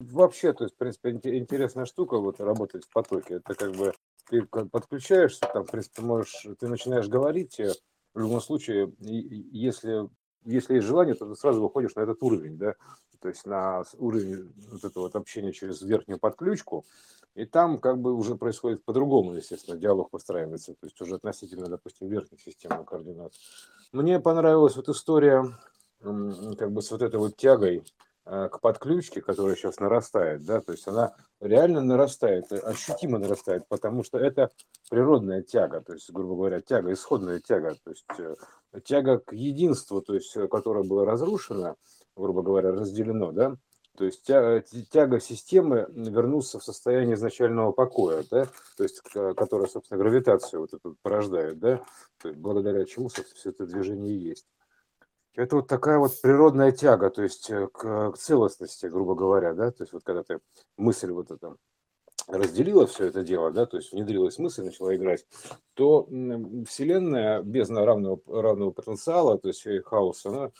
Вообще, то есть, в принципе, интересная штука вот работать в потоке. Это как бы ты подключаешься, там, в принципе, ты начинаешь говорить. В любом случае, если есть желание, то ты сразу выходишь на этот уровень, да, то есть на уровень вот этого вот общения через верхнюю подключку, и там как бы уже происходит по-другому, естественно, диалог выстраивается, то есть уже относительно, допустим, верхних системных координат. Мне понравилась вот история как бы с вот этой вот тягой к подключке, которая сейчас нарастает, да, то есть она реально нарастает, ощутимо нарастает, потому что это природная тяга, то есть, грубо говоря, тяга, исходная тяга, то есть тяга к единству, то есть, которая была разрушена, грубо говоря, разделено, да, то есть тяга системы вернуться в состояние изначального покоя, да, то есть, которая, собственно, гравитацию вот эту порождает, да, то есть, благодаря чему, собственно, все это движение и есть. Это вот такая вот природная тяга, то есть к целостности, грубо говоря, да, то есть вот когда ты мысль вот эта разделила все это дело, да, то есть внедрилась мысль, начала играть, то Вселенная, бездна равного потенциала, то есть хаос, она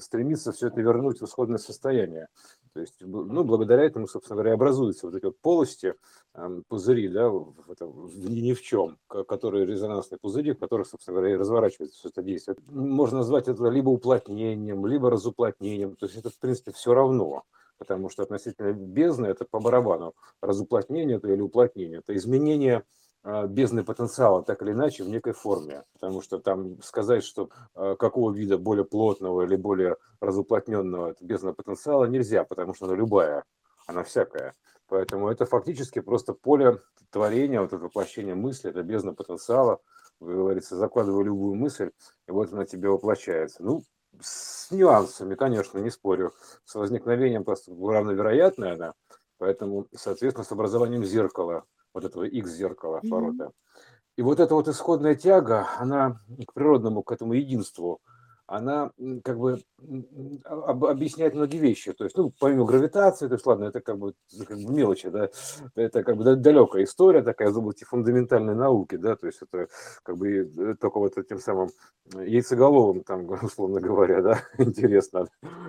стремится все это вернуть в исходное состояние. То есть, ну, благодаря этому, собственно говоря, образуются вот эти вот полости, пузыри, да, ни в чем, которые резонансные пузыри, в которых, собственно говоря, и разворачивается все это действие. Можно назвать это либо уплотнением, либо разуплотнением, то есть это, в принципе, все равно, потому что относительно бездны это по барабану, разуплотнение это или уплотнение, это изменение бездны потенциала, так или иначе, в некой форме. Потому что там сказать, что какого вида более плотного или более разуплотненного бездна потенциала нельзя, потому что она любая, она всякая. Поэтому это фактически просто поле творения, вот это воплощение мысли, это бездна потенциала. Как говорится, закладываю любую мысль, и вот она тебе воплощается. Ну, с нюансами, конечно, не спорю. С возникновением просто равновероятная она, поэтому, соответственно, с образованием зеркала, вот этого X-зеркала ворота. И вот эта вот исходная тяга, она к природному, к этому единству, она как бы объясняет многие вещи. То есть, ну, помимо гравитации, то есть, ладно, это как бы мелочи, да, это как бы далекая история такая, из области фундаментальной науки, да, то есть это как бы только вот этим самым яйцеголовым, там, условно говоря, да, интересно.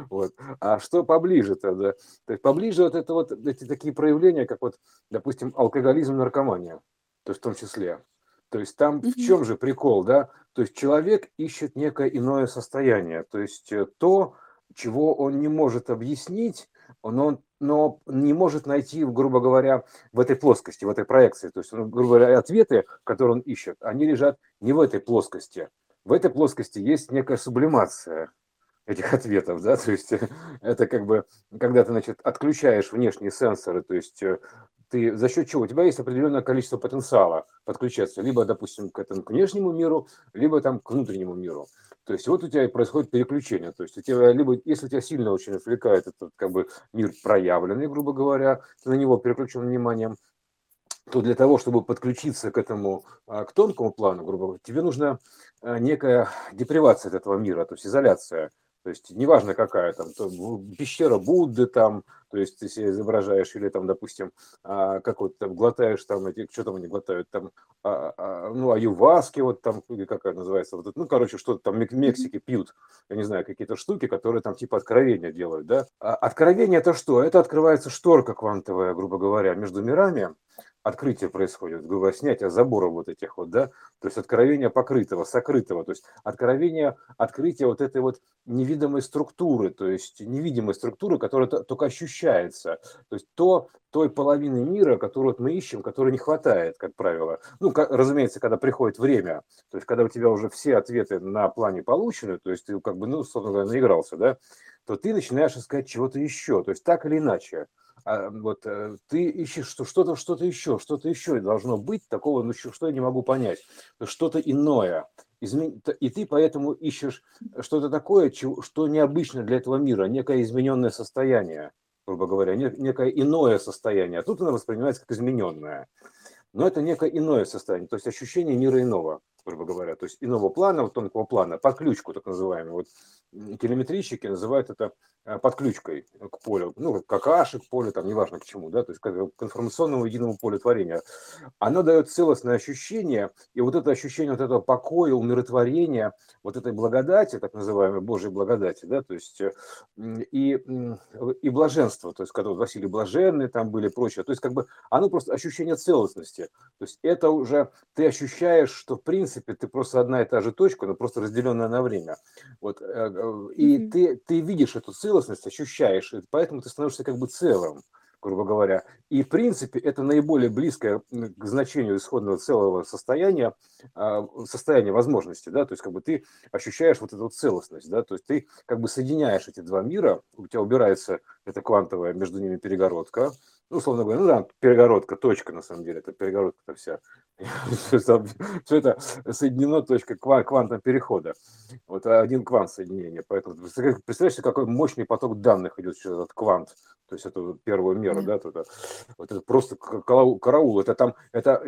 Вот. А что поближе тогда? То есть поближе вот это вот эти такие проявления, как вот, допустим, алкоголизм, наркомания, то есть в том числе. То есть там в чем же прикол, да? То есть человек ищет некое иное состояние, то есть то, чего он не может объяснить, но не может найти, грубо говоря, в этой плоскости, в этой проекции. То есть, грубо говоря, ответы, которые он ищет, они лежат не в этой плоскости. В этой плоскости есть некая сублимация этих ответов, да, то есть это как бы, когда ты, значит, отключаешь внешние сенсоры, то есть ты за счет чего? У тебя есть определенное количество потенциала подключаться, либо, допустим, к этому к внешнему миру, либо там к внутреннему миру. То есть вот у тебя и происходит переключение, то есть у тебя, либо, если тебя сильно очень отвлекает этот как бы мир проявленный, грубо говоря, ты на него переключен вниманием, то для того, чтобы подключиться к этому, к тонкому плану, грубо говоря, тебе нужна некая депривация от этого мира, то есть изоляция. То есть неважно какая, там, то пещера Будды, там, то есть ты себя изображаешь, или там, допустим, какой-то там глотаешь, там, эти, что там они глотают, там, ну, аюваски, вот там, или как она называется, вот, ну, короче, что-то там в Мексике пьют, я не знаю, какие-то штуки, которые там типа откровения делают, да. А откровение это что? Это открывается шторка квантовая, грубо говоря, между мирами. Открытие происходит, говорю, снятие заборов вот этих вот, да, то есть откровение покрытого, сокрытого, то есть открытие вот этой вот невидимой структуры, то есть невидимой структуры, которая только ощущается, то есть той половины мира, которую мы ищем, которой не хватает, как правило. Ну, разумеется, когда приходит время, то есть когда у тебя уже все ответы на плане получены, то есть ты как бы, ну, собственно говоря, наигрался, да, то ты начинаешь искать чего-то еще, то есть так или иначе. Вот ты ищешь что-то еще должно быть такого, ну что я не могу понять, что-то иное, и ты поэтому ищешь что-то такое, что необычно для этого мира, некое измененное состояние, грубо говоря, некое иное состояние, а тут оно воспринимается как измененное, но это некое иное состояние, то есть ощущение мира иного, грубо говоря, то есть иного плана, вот тонкого плана, подключку так называемую, вот телеметрийщики называют это подключкой к полю, ну, к Акаше, к полю, там, неважно к чему, да, то есть к информационному единому полю творения. Оно дает целостное ощущение, и вот это ощущение вот этого покоя, умиротворения, вот этой благодати, так называемой Божьей благодати, да, то есть и блаженство, то есть когда Василий Блаженный там были и прочее, то есть как бы оно просто ощущение целостности, то есть это уже ты ощущаешь, что в принципе ты просто одна и та же точка, но просто разделенная на время, вот, и ты видишь эту целостность, ощущаешь, и поэтому ты становишься как бы целым, грубо говоря. И, в принципе, это наиболее близкое к значению исходного целого состояния, состояния возможности, да, то есть как бы ты ощущаешь вот эту целостность, да, то есть ты как бы соединяешь эти два мира, у тебя убирается эта квантовая между ними перегородка, ну, условно говоря, ну да, перегородка, точка, на самом деле, это перегородка-то вся. Все это соединено точкой квантом перехода. Вот один квант соединения. Поэтому представляешь, какой мощный поток данных идет через этот квант, то есть эту первую меру, да, туда. Вот это просто караул. Это там это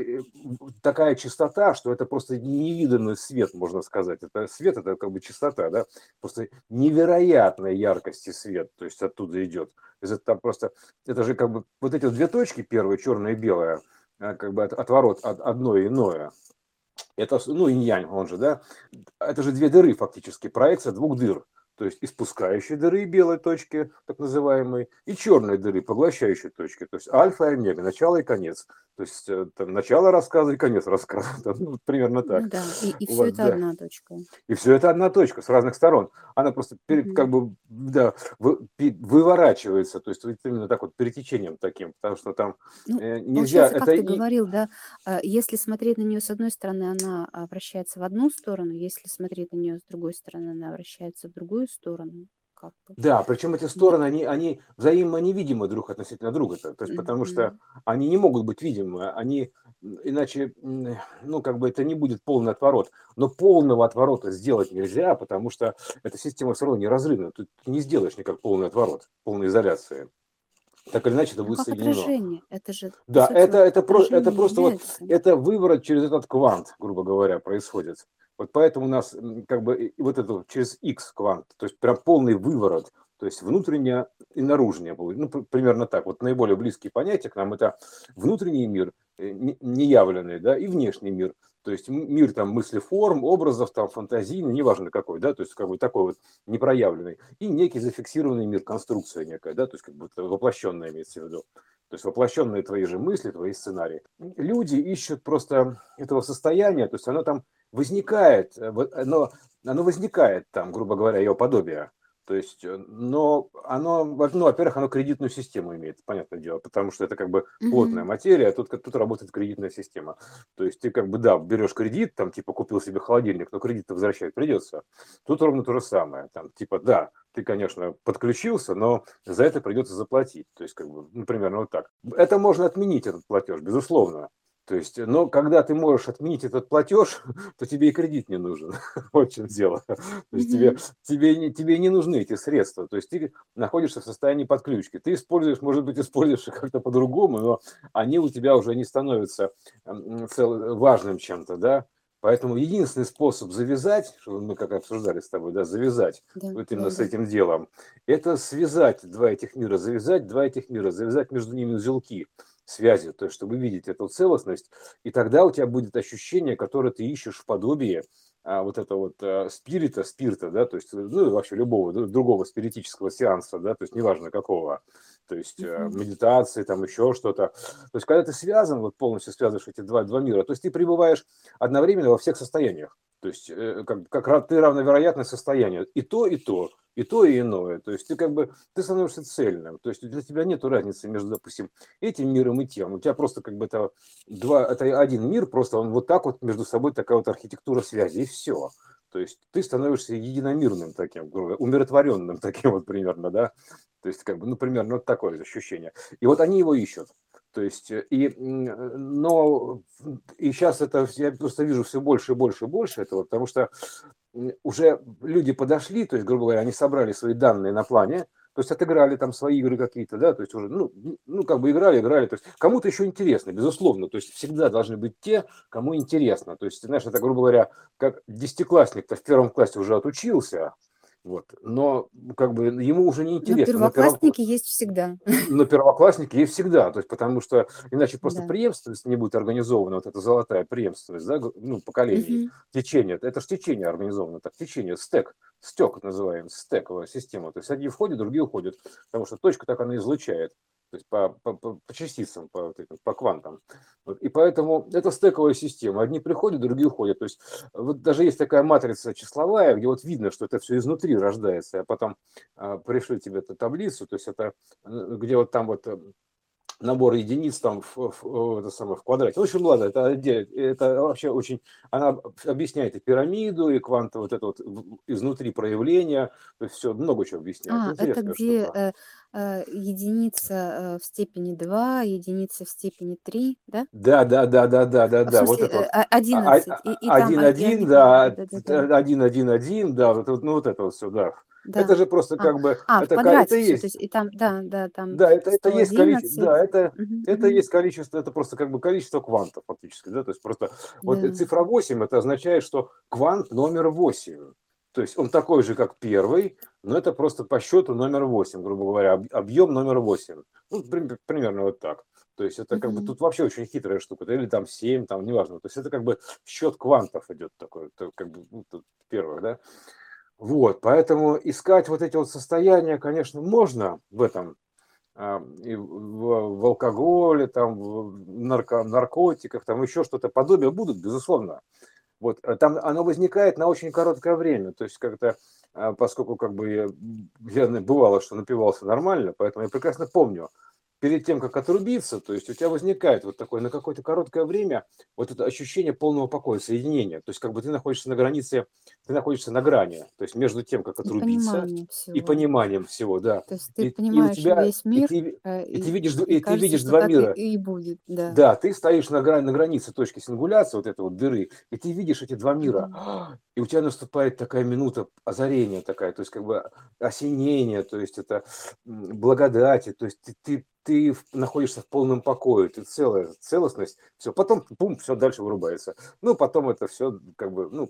такая частота, что это просто невиданный свет, можно сказать. Это свет, это как бы частота, да, просто невероятной яркости свет, то есть оттуда идет. Это там просто, это же как бы вот эти две точки, первая черная и белая, как бы отворот от одно и иное. Это, ну, инь-янь, он же, да, это же две дыры фактически, проекция двух дыр. То есть испускающей дыры белой точки, так называемой, и черной дыры, поглощающей точки. То есть альфа и омега, начало и конец. То есть там, начало рассказа и конец рассказа. Ну, примерно так. Да, и все вот, это да. Одна точка. И все это одна точка с разных сторон. Она просто как бы да, выворачивается, то есть именно так вот перетечением таким, потому что там ну, нельзя... Это как ты говорил, да, если смотреть на нее с одной стороны, она вращается в одну сторону, если смотреть на нее с другой стороны, она вращается в другую сторону. Как-то. Да, причем эти стороны, они взаимно невидимы друг относительно друга, то есть, потому что они не могут быть видимы, они иначе, ну, как бы это не будет полный отворот, но полного отворота сделать нельзя, потому что эта система все равно неразрывна, тут не сделаешь никак полный отворот, полной изоляции. Так или иначе, это будет соединено. Отражение. Это же, да, это просто вот, это выворот через этот квант, грубо говоря, происходит. Вот поэтому у нас как бы вот это через X квант, то есть прям полный выворот, то есть внутреннее и наружнее будет. Ну, примерно так. Вот наиболее близкие понятия к нам это внутренний мир, неявленный, да, и внешний мир. То есть мир там мыслеформ, образов, там фантазийный, неважно какой, да, то есть как бы такой вот непроявленный, и некий зафиксированный мир, конструкция некая, да, то есть как бы воплощенная имеется в виду. То есть воплощенные твои же мысли, твои сценарии. Люди ищут просто этого состояния, то есть оно там возникает, оно возникает там, грубо говоря, его подобие. То есть, но оно, ну, во-первых, оно кредитную систему имеет, понятное дело, потому что это как бы плотная материя, а тут работает кредитная система. То есть ты как бы, да, берешь кредит, там, типа, купил себе холодильник, но кредит-то возвращать придется. Тут ровно то же самое, там, типа, да, ты, конечно, подключился, но за это придется заплатить. То есть, как бы, ну, примерно вот так. Это можно отменить, этот платеж, безусловно. То есть, но когда ты можешь отменить этот платеж, то тебе и кредит не нужен. Вот в чем дело. То есть тебе не нужны эти средства. То есть ты находишься в состоянии подключки. Ты используешь, может быть, используешь их как-то по-другому, но они у тебя уже не становятся важным чем-то, да. Поэтому единственный способ завязать, что мы как обсуждали с тобой, да, завязать вот именно с этим делом, это связать два этих мира, завязать между ними узелки. Связи, то есть чтобы видеть эту целостность, и тогда у тебя будет ощущение, которое ты ищешь в подобии вот этого вот спирита, да, то есть, ну, вообще любого другого спиритического сеанса, да, то есть неважно какого, то есть медитации, там еще что-то. То есть когда ты связан, вот полностью связываешь эти два мира, то есть ты пребываешь одновременно во всех состояниях, то есть как ты равновероятное состояние, и то, и то. И то, и иное. То есть ты как бы ты становишься цельным. То есть для тебя нет разницы между, допустим, этим миром и тем. У тебя просто как бы это один мир, просто он вот так вот между собой такая вот архитектура связи, и все. То есть ты становишься единомирным таким, умиротворенным таким вот примерно, да. То есть как бы, ну, примерно вот такое ощущение. И вот они его ищут. То есть, и сейчас это я просто вижу все больше этого, потому что уже люди подошли, то есть, грубо говоря, они собрали свои данные на плане, то есть отыграли там свои игры какие-то, да, то есть уже, ну как бы играли, то есть кому-то еще интересно, безусловно, то есть всегда должны быть те, кому интересно, то есть, знаешь, это, грубо говоря, как 10-классник-то в первом классе уже отучился, Вот. Но как бы ему уже не интересно. Но первоклассники есть всегда. Но первоклассники есть всегда, то есть, потому что иначе просто преемственность не будет организована, вот эта золотая преемственность, да, ну, поколений, течение. Это же течение организовано, так, течение, стек называем, стековая система. То есть одни входят, другие уходят, потому что точка так она излучает. То есть по частицам, по квантам. Вот. И поэтому это стековая система. Одни приходят, другие уходят. То есть вот даже есть такая матрица числовая, где вот видно, что это все изнутри рождается. А потом пришлю тебе эту таблицу, то есть это где вот там вот набор единиц там в квадрате. В общем, ладно, это вообще очень... Она объясняет и пирамиду, и квантовое вот это вот изнутри проявление. То есть все, много чего объясняет. Это где... Штука. Единица в степени 2, единица в степени 3, да? Да. Вот это вот. 11. 1-1, да. 1-1-1, да. Ну, вот это вот все, да. Да. Это же просто как бы... это квадрате есть. То есть, и там, там... Да, это есть количество, да, это есть количество, это просто как бы количество квантов фактически, да, то есть просто... Вот цифра 8, это означает, что квант номер 8. То есть он такой же, как первый, но это просто по счету номер 8, грубо говоря, объем номер 8. Ну, примерно вот так. То есть это как бы тут вообще очень хитрая штука. Или там 7, там неважно. То есть это как бы счет квантов идет такой, как бы первых, да. Вот, поэтому искать вот эти вот состояния, конечно, можно в этом, и в алкоголе, там, в наркотиках, там еще что-то подобие будут, безусловно. Вот, там оно возникает на очень короткое время, то есть как-то, поскольку как бы я бывало, что напивался нормально, поэтому я прекрасно помню, перед тем, как отрубиться, то есть у тебя возникает вот такое на какое-то короткое время вот это ощущение полного покоя, соединения, то есть как бы ты находишься на границе, ты находишься на грани, то есть между тем, как отрубиться и пониманием всего, да. То есть ты понимаешь весь мир, и ты видишь два мира. И будет, да. Да, ты стоишь на границе точки сингуляции, вот этой вот дыры, и ты видишь эти два мира, и у тебя наступает такая минута озарения такая, то есть как бы осенение, то есть это благодати, то есть ты находишься в полном покое, ты целая целостность, все, потом, бум, все дальше вырубается. Ну, потом это все, как бы, ну,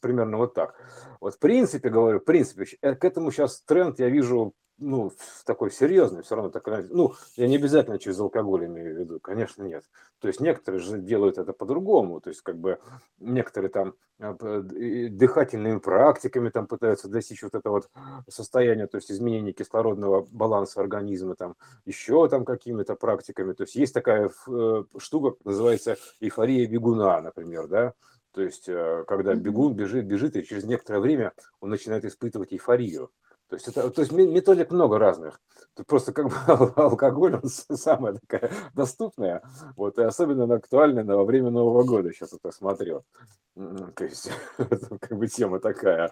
примерно вот так. Вот в принципе, говорю, в принципе, к этому сейчас тренд я вижу, ну, такой серьезный, все равно так, ну, я не обязательно через алкоголь имею в виду, конечно, нет. То есть некоторые же делают это по-другому, то есть как бы некоторые там дыхательными практиками там пытаются достичь вот этого вот состояния, то есть изменения кислородного баланса организма, там, еще там какими-то практиками, то есть есть такая штука, называется эйфория бегуна, например, да, то есть когда бегун бежит, и через некоторое время он начинает испытывать эйфорию. То есть методик много разных. Тут просто как бы алкоголь, он самая такая доступная. Вот, и особенно она актуальна во время Нового года. Сейчас вот я смотрю. То есть как бы тема такая.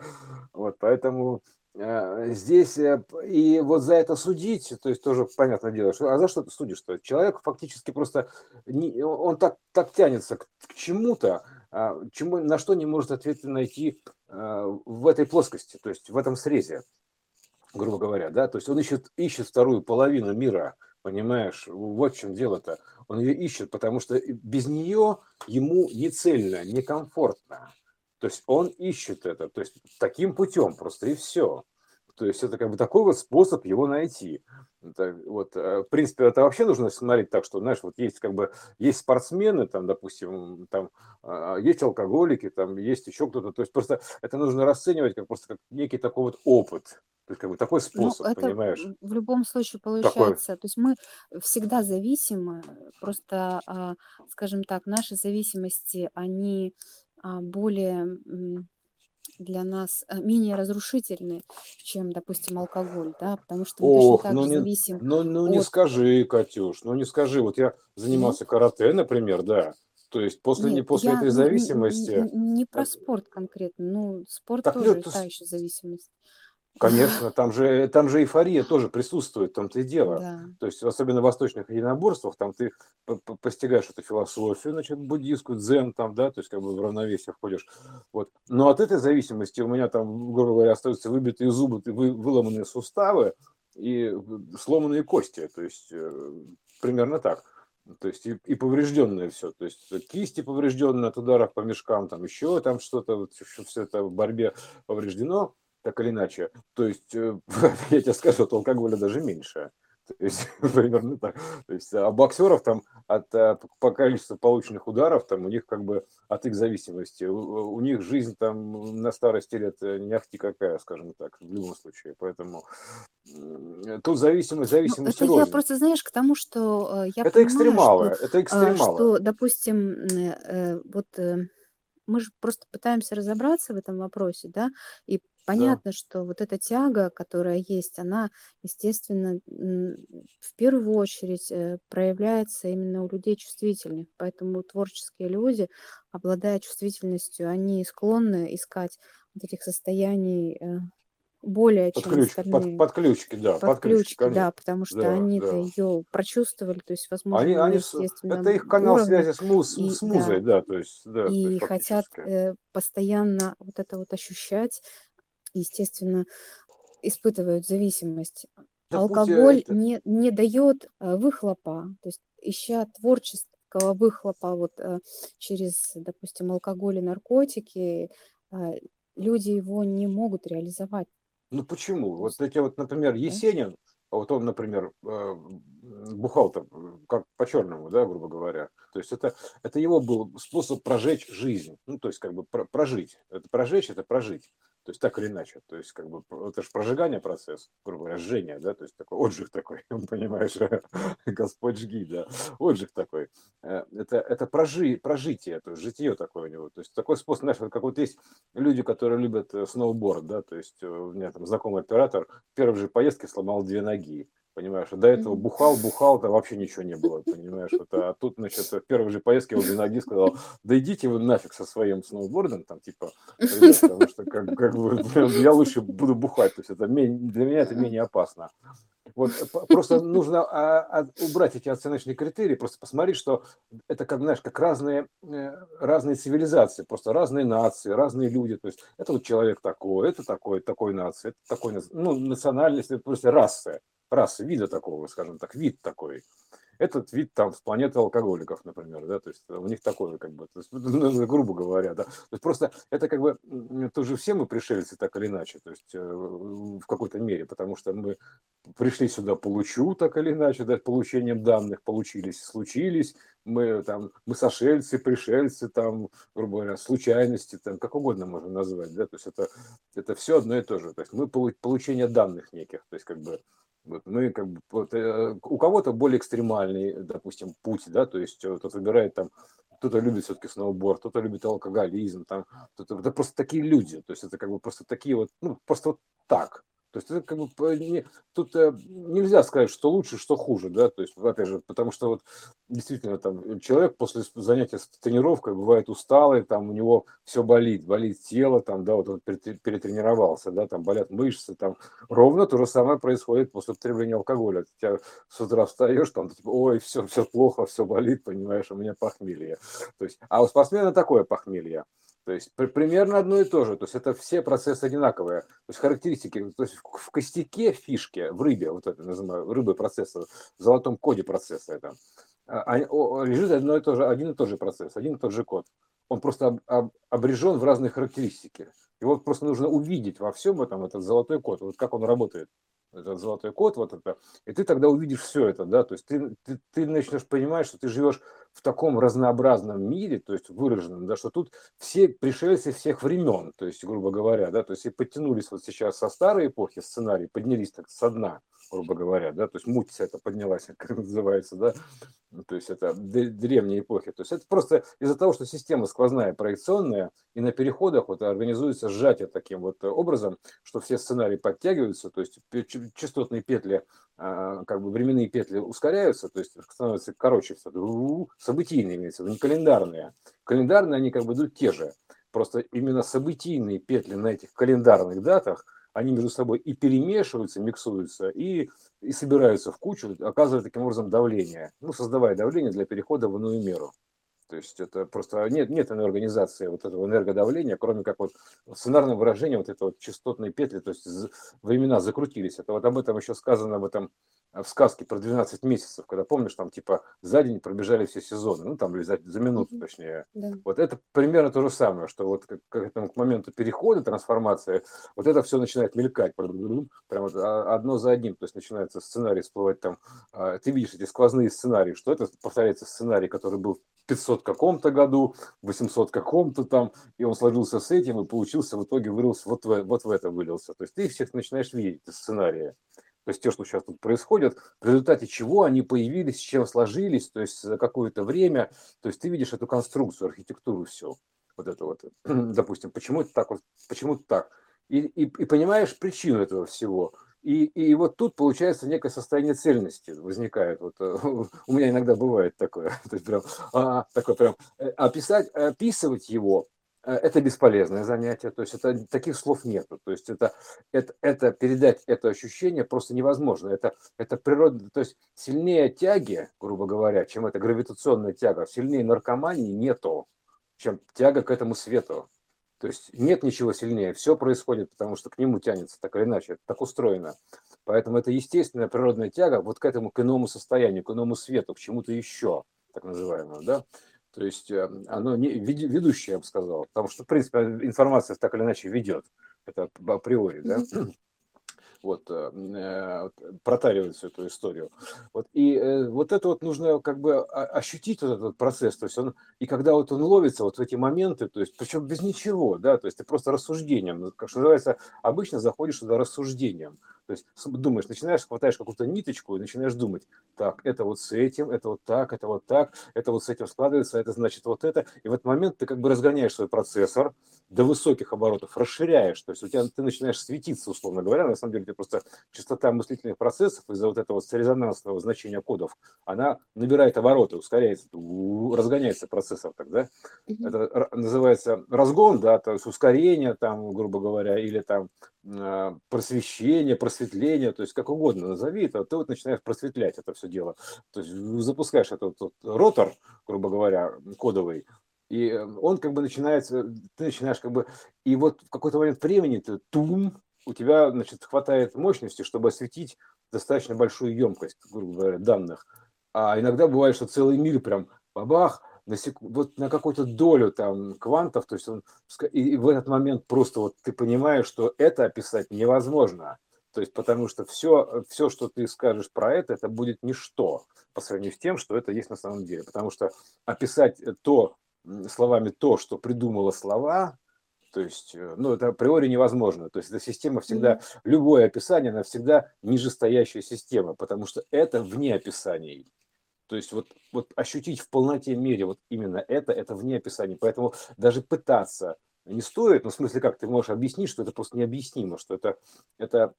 Вот, поэтому здесь и вот за это судить, то есть тоже понятное дело, что, а за что ты судишь-то? Человек фактически просто, он так тянется к чему-то, на что не может ответа найти в этой плоскости, то есть в этом срезе, грубо говоря, да, то есть он ищет вторую половину мира, понимаешь, вот в чем дело-то, он ее ищет, потому что без нее ему не цельно, некомфортно, то есть он ищет это, то есть таким путем просто и все. То есть это как бы такой вот способ его найти. Это, вот, в принципе, это вообще нужно смотреть так, что, знаешь, вот есть как бы есть спортсмены, там, допустим, там есть алкоголики, там есть еще кто-то. То есть просто это нужно расценивать как просто как некий такой вот опыт. То есть как бы такой способ, это, понимаешь? В любом случае получается. Такой. То есть мы всегда зависимы. Просто, скажем так, наши зависимости, они более... для нас менее разрушительны, чем, допустим, алкоголь, да, потому что мы точно так же зависим. Не скажи, Катюш, не скажи. Вот я занимался карате, например, да, то есть после этой зависимости... Не про спорт конкретно, но спорт так, тоже та еще зависимость. Конечно, там же эйфория тоже присутствует, в том-то и дело. Да. То есть, особенно в восточных единоборствах, там ты постигаешь эту философию, значит, буддистскую, дзен, там, да, то есть, как бы в равновесие входишь. Вот. Но от этой зависимости у меня там, грубо говоря, остаются выбитые зубы, выломанные суставы и сломанные кости. То есть, примерно так. То есть и поврежденное все, то есть кисти поврежденные от ударов по мешкам, там еще там что-то, все это в борьбе повреждено. так или иначе. То есть, я тебе скажу, от алкоголя даже меньше. То есть, примерно так. То есть, а боксеров там по количеству полученных ударов, там у них как бы от их зависимости. У них жизнь там на старости лет не ахти какая, скажем так, в любом случае. Поэтому тут зависимость рознь. Я просто, знаешь, к тому, что я это понимаю, экстремалы, что, это экстремалы. Что, допустим, вот мы же просто пытаемся разобраться в этом вопросе, да, и понятно, да, что вот эта тяга, которая есть, она, естественно, в первую очередь проявляется именно у людей чувствительных. Поэтому творческие люди, обладая чувствительностью, они склонны искать вот этих состояний более под ключики, потому что они-то ее прочувствовали, то есть, возможно, они естественно, это их канал связи с музой, да, то есть, да, и то есть, хотят постоянно вот это вот ощущать. Естественно, испытывают зависимость. Да, алкоголь не дает выхлопа, то есть ища творческого выхлопа вот через, допустим, алкоголь и наркотики, люди его не могут реализовать. Ну почему? Вот эти вот, например, Есенин, вот он, например, бухал как по-черному, да, грубо говоря. То есть это его был способ прожечь жизнь, ну то есть как бы прожить. Это прожить. То есть так или иначе, то есть как бы это же прожигание процесс, грубо говоря, жжение, да, то есть такой отжиг такой, понимаешь, Господь жги, да, отжиг такой. Это прожитие, то есть житие такое у него, то есть такой способ, знаешь, как вот есть люди, которые любят сноуборд, да, то есть у меня там знакомый оператор в первой же поездке сломал 2 ноги. Понимаешь, а до этого бухал, там вообще ничего не было, понимаешь, а тут, значит, в первой же поездке он без ноги сказал, да идите вы нафиг со своим сноубордом, там, типа, ребят, потому что, как бы, я лучше буду бухать, то есть это для меня это менее опасно. Вот просто нужно убрать эти оценочные критерии, просто посмотреть, что это, как знаешь, как разные цивилизации, просто разные нации, разные люди. То есть это вот человек такой, это такой нации, это такой, ну, национальность, это просто расы, вида такого, скажем так, вид такой. Этот вид там с планеты алкоголиков, например, да, то есть у них такое, как бы, то есть, грубо говоря, да. То есть просто это как бы тоже все мы пришельцы так или иначе, то есть в какой-то мере, потому что мы пришли сюда так или иначе, да, получением данных случились, мы там, мы сошельцы, пришельцы, там, грубо говоря, случайности, там, как угодно можно назвать, да, то есть это все одно и то же, то есть мы получение данных неких, то есть как бы. Вот мы как бы у кого-то более экстремальный, допустим, путь, да, то есть кто-то выбирает там, кто-то любит все-таки сноуборд, кто-то любит алкоголизм, там, это просто такие люди, то есть это как бы просто такие вот, ну просто вот так. То есть это как бы тут нельзя сказать, что лучше, что хуже, да, то есть опять же, потому что вот действительно там человек после занятия с тренировкой бывает усталый, там у него все болит тело, там, да, вот он перетренировался, да, там болят мышцы, там ровно то же самое происходит после употребления алкоголя. Ты тебя с утра встаешь, там, типа, ой, все плохо, все болит, понимаешь, у меня похмелье. То есть, а у спортсмена такое похмелье. То есть примерно одно и то же, то есть это все процессы одинаковые, то есть характеристики, то есть в костяке фишки, в рыбе, вот это называю, рыбы процесса, в золотом коде процесса это, лежит один и тот же процесс, один и тот же код, он просто обрежен в разные характеристики, и вот просто нужно увидеть во всем этом этот золотой код, вот как он работает. Этот золотой код, вот это, и ты тогда увидишь все это, да, то есть ты начнешь понимать, что ты живешь в таком разнообразном мире, то есть выраженном, да, что тут все пришельцы всех времен, то есть, грубо говоря, да, то есть и подтянулись вот сейчас со старой эпохи сценарий, поднялись так со дна, грубо говоря, да, то есть муть вся эта поднялась, как называется, да, то есть это древние эпохи, то есть это просто из-за того, что система сквозная, проекционная, и на переходах вот организуется сжатие таким вот образом, что все сценарии подтягиваются, то есть частотные петли, как бы временные петли ускоряются, то есть становятся короче, событийные имеются, не календарные. Календарные они как бы идут те же, просто именно событийные петли на этих календарных датах, они между собой и перемешиваются, миксуются, и собираются в кучу, оказывая таким образом давление, ну, создавая давление для перехода в иную меру. То есть это просто нет организации вот этого энергодавления, кроме как вот сценарного выражения вот этой вот частотной петли, то есть времена закрутились. Это вот об этом еще сказано об этом в сказке про 12 месяцев, когда, помнишь, там типа за день пробежали все сезоны, ну там или за минуту точнее. Да. Вот это примерно то же самое, что вот к этому к моменту перехода, трансформации, вот это все начинает мелькать, прям вот одно за одним, то есть начинается сценарий всплывать там, ты видишь эти сквозные сценарии, что это повторяется сценарий, который был в 500 каком-то году, 800 каком-то там, и он сложился с этим и получился, в итоге вылился, вот в это вылился. То есть ты всех начинаешь видеть сценарии. То есть те, что сейчас тут происходит, в результате чего они появились, с чем сложились, то есть за какое-то время, то есть ты видишь эту конструкцию, архитектуру, все. Вот это вот, допустим, почему так. И понимаешь причину этого всего. И вот тут получается некое состояние цельности возникает. Вот, у меня иногда бывает такое. То есть прям, такое прям, описывать его – это бесполезное занятие. То есть это, таких слов нет. То есть это передать это ощущение просто невозможно. Это природа, то есть сильнее тяги, грубо говоря, чем эта гравитационная тяга, сильнее наркомании нету, чем тяга к этому свету. То есть нет ничего сильнее, все происходит, потому что к нему тянется так или иначе, так устроено. Поэтому это естественная природная тяга вот к этому, к иному состоянию, к иному свету, к чему-то еще, так называемому, да? То есть оно ведущее, я бы сказал, потому что, в принципе, информация так или иначе ведет, это априори, да? Вот, протаривает всю эту историю. Вот, и вот это вот нужно как бы ощутить вот этот процесс. То есть он, и когда вот он ловится вот в эти моменты, то есть, причем без ничего, да, то есть ты просто рассуждением, как что называется, обычно заходишь туда рассуждением. То есть думаешь, начинаешь, хватаешь какую-то ниточку и начинаешь думать, так, это вот с этим, это вот так, это вот так, это вот с этим складывается, это значит вот это. И в этот момент ты как бы разгоняешь свой процессор до высоких оборотов, расширяешь. То есть у тебя ты начинаешь светиться, условно говоря, на самом деле ты просто частота мыслительных процессов из-за вот этого резонансного значения кодов, она набирает обороты, ускоряется, разгоняется процессор тогда. Это называется разгон, да, то есть ускорение, там, грубо говоря, или там просвещение, просветление, то есть как угодно назови это, ты вот начинаешь просветлять это все дело. То есть запускаешь этот ротор, грубо говоря, кодовый, и он как бы начинается, ты начинаешь как бы, и вот в какой-то момент времени ты у тебя, значит, хватает мощности, чтобы осветить достаточно большую емкость, грубо говоря, данных. А иногда бывает, что целый мир прям бабах, вот на какую-то долю там квантов, то есть он, и в этот момент просто вот ты понимаешь, что это описать невозможно. То есть потому что все, что ты скажешь про это будет ничто по сравнению с тем, что это есть на самом деле. Потому что описать то словами то, что придумало слова, то есть, ну, это априори невозможно. То есть эта система всегда, любое описание, она всегда нижестоящая система, потому что это вне описаний. То есть вот ощутить в полноте мере вот именно это вне описаний. Поэтому даже пытаться не стоит, ну, в смысле, как ты можешь объяснить, что это просто необъяснимо, что это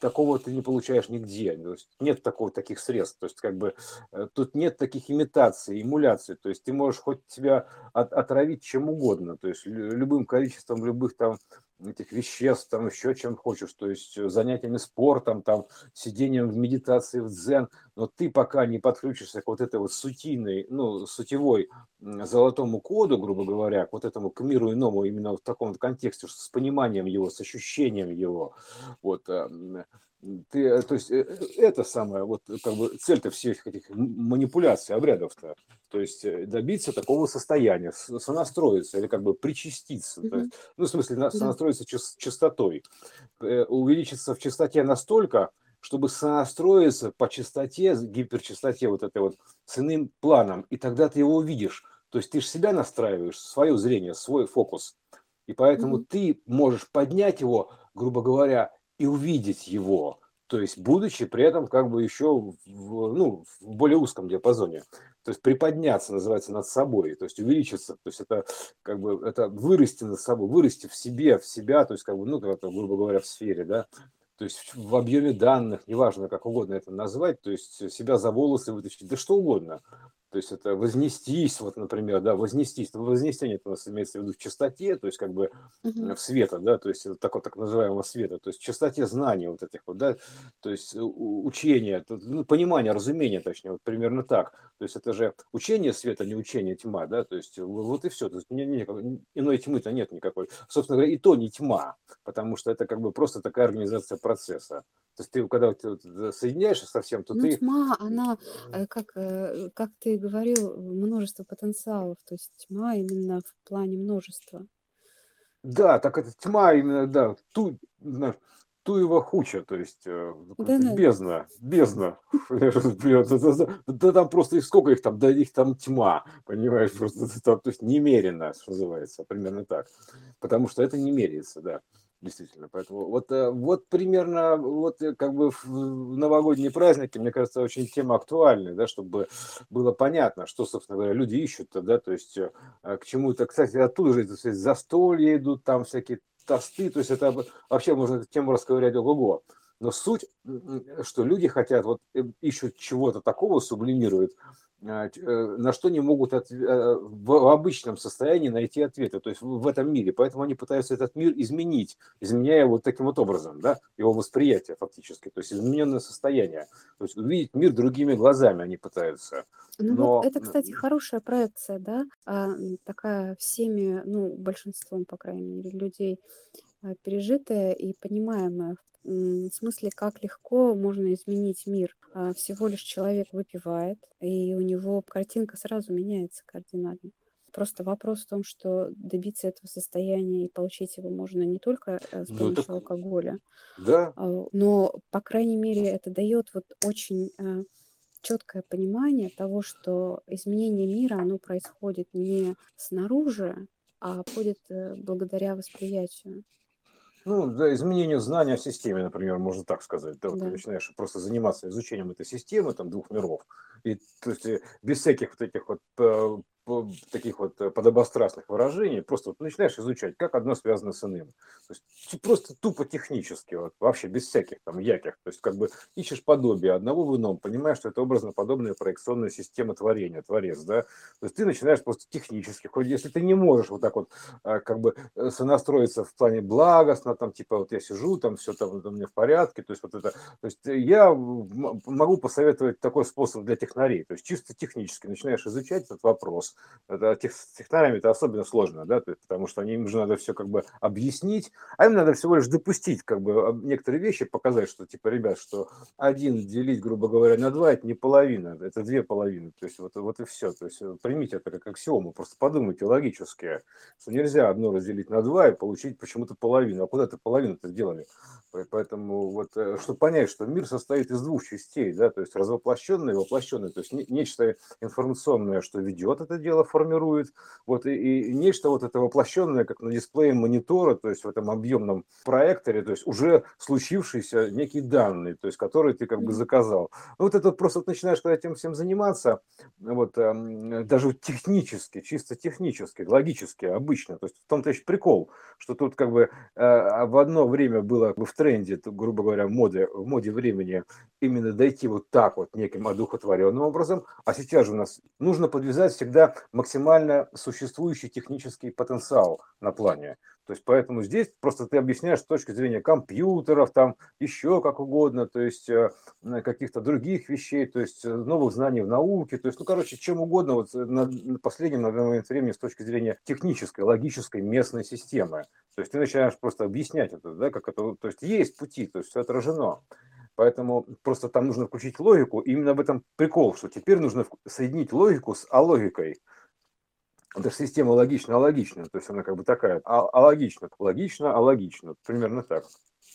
такого ты не получаешь нигде. То есть нет таких средств. То есть, как бы тут нет таких имитаций, эмуляций. То есть ты можешь хоть тебя отравить чем угодно, то есть любым количеством любых там этих веществ, там еще чем хочешь, то есть занятиями спортом, там, сидением в медитации, в дзен, но ты пока не подключишься к вот этой вот сутиной, ну, сутевой золотому коду, грубо говоря, к вот этому, к миру иному, именно в таком вот контексте, с пониманием его, с ощущением его, вот, ты, то есть это самое, вот, как бы цель-то всех этих манипуляций, обрядов-то, то есть добиться такого состояния, сонастроиться или как бы причаститься, то есть, ну, в смысле, сонастроиться частотой, увеличиться в частоте настолько, чтобы сонастроиться по частоте, гиперчастоте вот этой вот, с иным планом, и тогда ты его увидишь, то есть ты же себя настраиваешь, свое зрение, свой фокус, и поэтому ты можешь поднять его, грубо говоря, и увидеть его, то есть будучи при этом как бы еще в более узком диапазоне, то есть приподняться, называется, над собой, то есть увеличиться, то есть это как бы это вырасти над собой, вырасти в себя, то есть как бы, ну, грубо говоря, в сфере, да, то есть в объеме данных, неважно, как угодно это назвать, то есть себя за волосы вытащить, да что угодно. то есть это вознестись, вот, например, да, вознестись, вознесение это у нас имеется в виду в чистоте, то есть как бы в света, да, то есть такого так называемого света, то есть в чистоте знаний вот этих вот, да, то есть учения, ну, понимание, разумение, точнее, вот примерно так, то есть это же учение света, не учение тьма, да, то есть вот и все, то есть иной тьмы-то нет никакой, собственно говоря, и то не тьма, потому что это как бы просто такая организация процесса, то есть ты, когда ты соединяешься со всем, то ну, ты… тьма, она, как ты говорил, множество потенциалов, то есть тьма именно в плане множества. Да, так это тьма именно, да, Туева хуча, то есть бездна. Да там просто сколько их там, да их там тьма, понимаешь, просто то есть немерено, что называется, примерно так, потому что это не меряется, да. Действительно, поэтому вот примерно вот как бы в новогодние праздники, мне кажется, очень тема актуальная, да, чтобы было понятно, что, собственно говоря, люди ищут-то, да, то есть к чему-то, кстати, оттуда же, то есть, застолья идут, там всякие тосты, то есть это вообще можно эту тему расковырять ого-го. Но суть, что люди хотят, вот ищут чего-то такого, сублимируют, на что не могут в обычном состоянии найти ответы, то есть в этом мире. Поэтому они пытаются этот мир изменить, изменяя вот таким вот образом, да, его восприятие фактически, то есть измененное состояние. То есть увидеть мир другими глазами они пытаются. Но... вот это, кстати, хорошая проекция, да, такая всеми, ну, большинством, по крайней мере, людей пережитая и понимаемая. В смысле, как легко можно изменить мир. Всего лишь человек выпивает, и у него картинка сразу меняется кардинально. Просто вопрос в том, что добиться этого состояния и получить его можно не только с помощью алкоголя, да. Но, по крайней мере, это дает вот очень четкое понимание того, что изменение мира, оно происходит не снаружи, а будет благодаря восприятию. Ну, да, изменению знания о системе, например, можно так сказать. Да, вот ты начинаешь просто заниматься изучением этой системы, там, двух миров, и то есть без всяких вот этих вот таких вот подобострастных выражений, просто вот начинаешь изучать, как одно связано с иным. То есть просто тупо технически, вот, вообще без всяких там яких. То есть как бы ищешь подобие одного в ином, понимаешь, что это образно-подобная проекционная система творения, творец, да. То есть ты начинаешь просто технически, хоть если ты не можешь вот так вот как бы сонастроиться в плане благостно, там типа вот я сижу, там все там у меня в порядке, то есть вот это, то есть я могу посоветовать такой способ для технарей, то есть чисто технически начинаешь изучать этот вопрос. Это с технарями это особенно сложно, да, потому что им же надо все как бы объяснить, а им надо всего лишь допустить как бы некоторые вещи, показать, что типа, ребят, что 1 делить, грубо говоря, на 2 – это не половина, это 2 половины, то есть вот и все, то есть примите это как аксиому, просто подумайте логически, что нельзя 1 разделить на 2 и получить почему-то половину, а куда ты половину-то сделали? Поэтому вот, чтобы понять, что мир состоит из 2 частей, да, то есть развоплощенное и воплощенное, то есть нечто информационное, что ведет это дело, формирует, вот, и нечто вот это воплощенное, как на дисплее монитора, то есть в этом объемном проекторе, то есть уже случившиеся некие данные, то есть которые ты как бы заказал. Ну, вот это просто начинаешь когда этим всем заниматься, вот, даже технически, чисто технически, логически, обычно, то есть в том-то еще прикол, что тут как бы в одно время было как бы в тренде, грубо говоря, в моде времени именно дойти вот так вот неким одухотворенным образом, а сейчас же у нас нужно подвязать всегда максимально существующий технический потенциал на плане. То есть поэтому здесь просто ты объясняешь с точки зрения компьютеров, там еще как угодно, то есть каких-то других вещей, то есть новых знаний в науке, то есть, ну, короче, чем угодно вот на последнем, на данный момент времени с точки зрения технической, логической, местной системы. То есть ты начинаешь просто объяснять это, да, как это, то есть есть пути, то есть все отражено. Поэтому просто там нужно включить логику, и именно в этом прикол, что теперь нужно соединить логику с алогикой. Это же система логично-алогична, то есть она как бы такая, алогично, логично-алогично, примерно так.